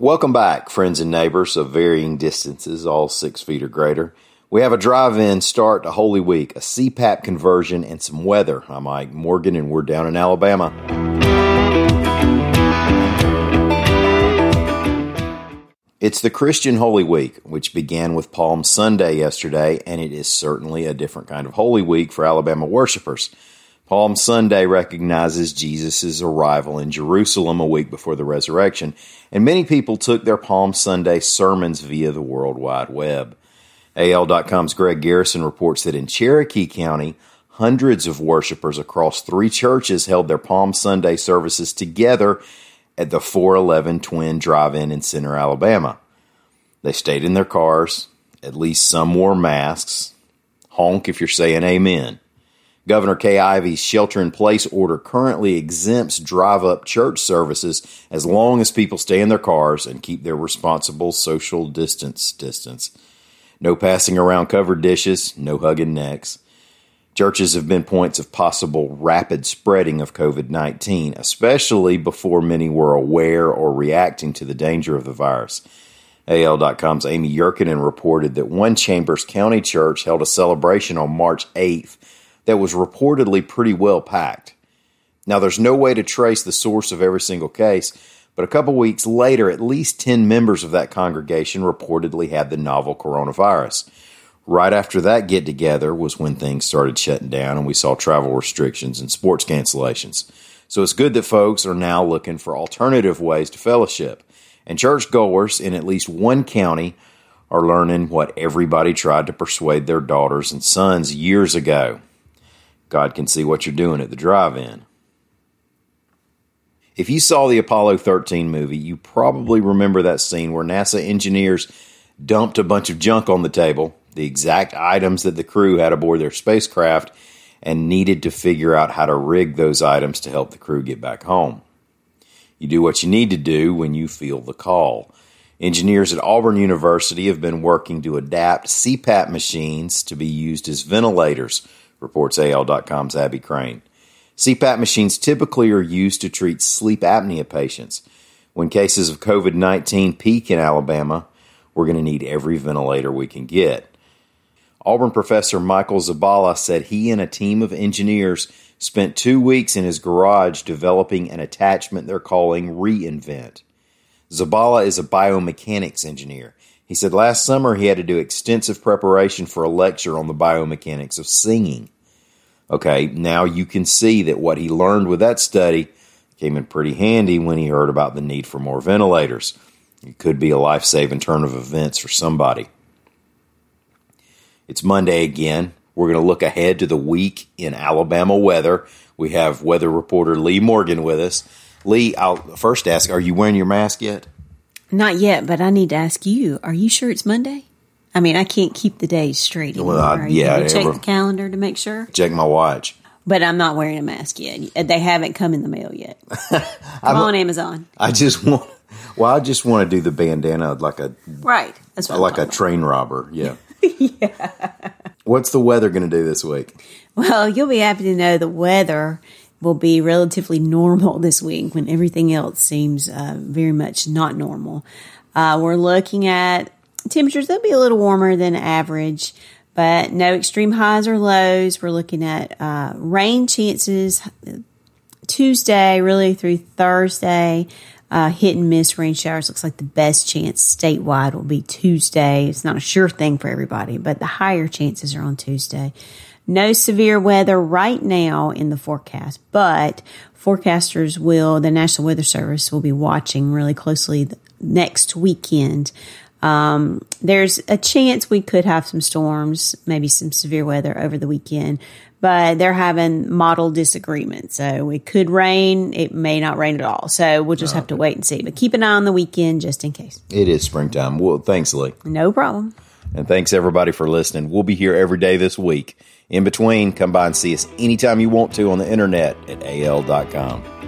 Welcome back, friends and neighbors of varying distances, all 6 feet or greater. We have a drive-in start to Holy Week, a CPAP conversion, and some weather. I'm Ike Morgan, and we're down in Alabama. It's the Christian Holy Week, which began with Palm Sunday yesterday, and it is certainly a different kind of Holy Week for Alabama worshipers. Palm Sunday recognizes Jesus' arrival in Jerusalem a week before the resurrection, and many people took their Palm Sunday sermons via the World Wide Web. AL.com's Greg Garrison reports that in Cherokee County, hundreds of worshipers across three churches held their Palm Sunday services together at the 411 Twin Drive-In in Center, Alabama. They stayed in their cars. At least some wore masks. Honk if you're saying amen. Governor Kay Ivey's shelter-in-place order currently exempts drive-up church services as long as people stay in their cars and keep their responsible social distance. No passing around covered dishes, no hugging necks. Churches have been points of possible rapid spreading of COVID-19, especially before many were aware or reacting to the danger of the virus. AL.com's Amy Yurkinen reported that one Chambers County church held a celebration on March 8th that was reportedly pretty well packed. Now, there's no way to trace the source of every single case, but a couple weeks later, at least 10 members of that congregation reportedly had the novel coronavirus. Right after that get-together was when things started shutting down and we saw travel restrictions and sports cancellations. So it's good that folks are now looking for alternative ways to fellowship. And churchgoers in at least one county are learning what everybody tried to persuade their daughters and sons years ago. God can see what you're doing at the drive-in. If you saw the Apollo 13 movie, you probably remember that scene where NASA engineers dumped a bunch of junk on the table, the exact items that the crew had aboard their spacecraft, and needed to figure out how to rig those items to help the crew get back home. You do what you need to do when you feel the call. Engineers at Auburn University have been working to adapt CPAP machines to be used as ventilators, reports AL.com's Abby Crane. CPAP machines typically are used to treat sleep apnea patients. When cases of COVID-19 peak in Alabama, we're going to need every ventilator we can get. Auburn professor Michael Zabala said he and a team of engineers spent 2 weeks in his garage developing an attachment they're calling reInvent. Zabala is a biomechanics engineer. He said last summer he had to do extensive preparation for a lecture on the biomechanics of singing. Okay, now you can see that what he learned with that study came in pretty handy when he heard about the need for more ventilators. It could be a life-saving turn of events for somebody. It's Monday again. We're going to look ahead to the week in Alabama weather. We have weather reporter Lee Morgan with us. Lee, I'll first ask, are you wearing your mask yet? Not yet, but I need to ask you, are you sure it's Monday? I mean, I can't keep the days straight anymore. Well, yeah, check the calendar to make sure. Check my watch. But I'm not wearing a mask yet. They haven't come in the mail yet. I'm on Amazon. I just want to do the bandana like a right. That's what like a train robber. Yeah. Yeah. What's the weather going to do this week? Well, you'll be happy to know the weather will be relatively normal this week when everything else seems very much not normal. We're looking at temperatures that'll be a little warmer than average, but no extreme highs or lows. We're looking at rain chances Tuesday, really through Thursday. Hit and miss rain showers. Looks like the best chance statewide will be Tuesday. It's not a sure thing for everybody, but the higher chances are on Tuesday. No severe weather right now in the forecast, but forecasters will, the National Weather Service will be watching really closely next weekend. There's a chance we could have some storms, maybe some severe weather over the weekend, but they're having model disagreements. So it could rain. It may not rain at all. So we'll just have to wait and see. But keep an eye on the weekend just in case. It is springtime. Well, thanks, Lee. No problem. And thanks, everybody, for listening. We'll be here every day this week. In between, come by and see us anytime you want to on the internet at AL.com.